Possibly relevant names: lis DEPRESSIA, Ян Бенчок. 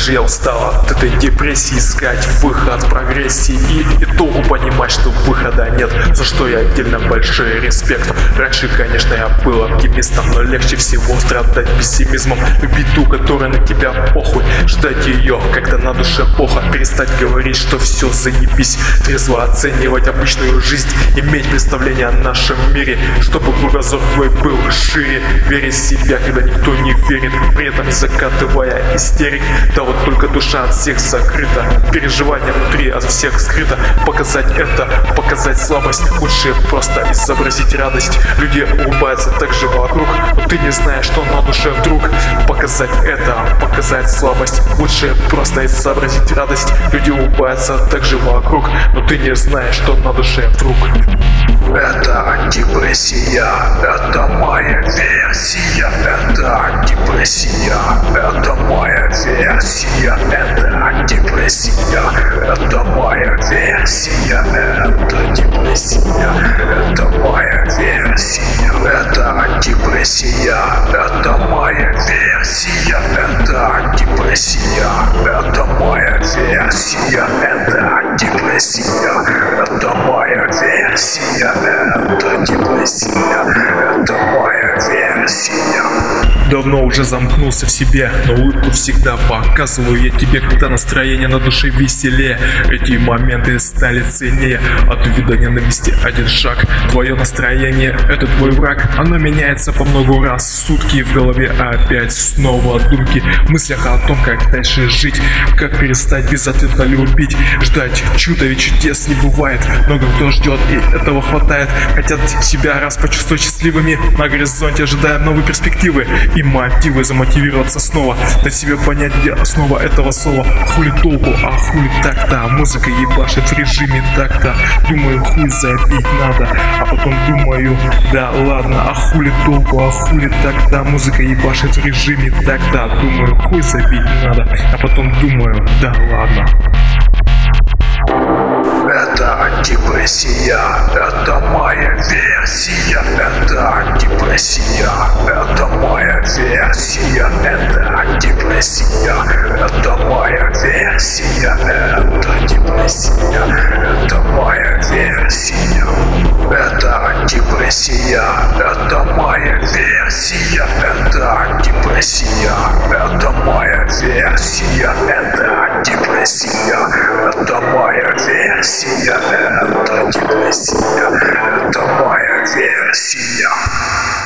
же я устал от этой депрессии искать выход прогрессии и итогу понимать, что выхода нет, за что я отдельно большой респект. Раньше, конечно, я был оптимистом, но легче всего страдать пессимизмом. Любить ту, которая на тебя похуй, ждать ее, когда на душе плохо, перестать говорить, что все заебись, трезво оценивать обычную жизнь, иметь представление о нашем мире, чтобы кругозор твой был шире, верить в себя, когда никто не верит, при этом закатывая истерик. Да вот только душа от всех закрыта, переживания внутри от всех скрыто. Показать это, показать слабость, лучше просто изобразить радость. Люди улыбаются так же вокруг, но ты не знаешь, что на душе вдруг. Показать это, показать слабость, лучше просто изобразить радость. Люди улыбаются так же вокруг, но ты не знаешь, что на душе вдруг. Это депрессия, это моя версия. Это депрессия, это моя версия. Это депрессия, это моя версия. Это депрессия, это моя версия. Это депрессия, это моя версия. Это депрессия, это моя версия. Это депрессия, это моя версия. Это депрессия, это моя версия. Давно уже замкнулся в себе, но улыбку всегда показываю я тебе, когда настроение на душе веселее. Эти моменты стали ценнее, от вида ненависти один шаг. Твое настроение — это твой враг, оно меняется по многу раз в сутки. В голове опять снова думки, в мыслях о том, как дальше жить, как перестать безответно любить. Ждать чуда ведь чудес не бывает, много кто ждет и этого хватает. Хотят себя раз почувствовать счастливыми, на горизонте ожидаем новые перспективы и мотивы замотивироваться снова, дать себе понять, где основа этого слова. Хули толку, а хули так-то, музыка ебашит в режиме так-то. Думаю, хуй забить надо, а потом думаю, да ладно, а хули толку, а хули так-то, музыка ебашит в режиме так-то. Думаю, хуй забить надо, а потом думаю, да ладно. Это депрессия, это моя версия. Это депрессия, это моя версия. Это депрессия, это моя версия. Это депрессия, это моя версия. Это депрессия, это моя версия. Это депрессия, это моя версия. Это депрессия, это моя версия. Это депрессия, это моя версия.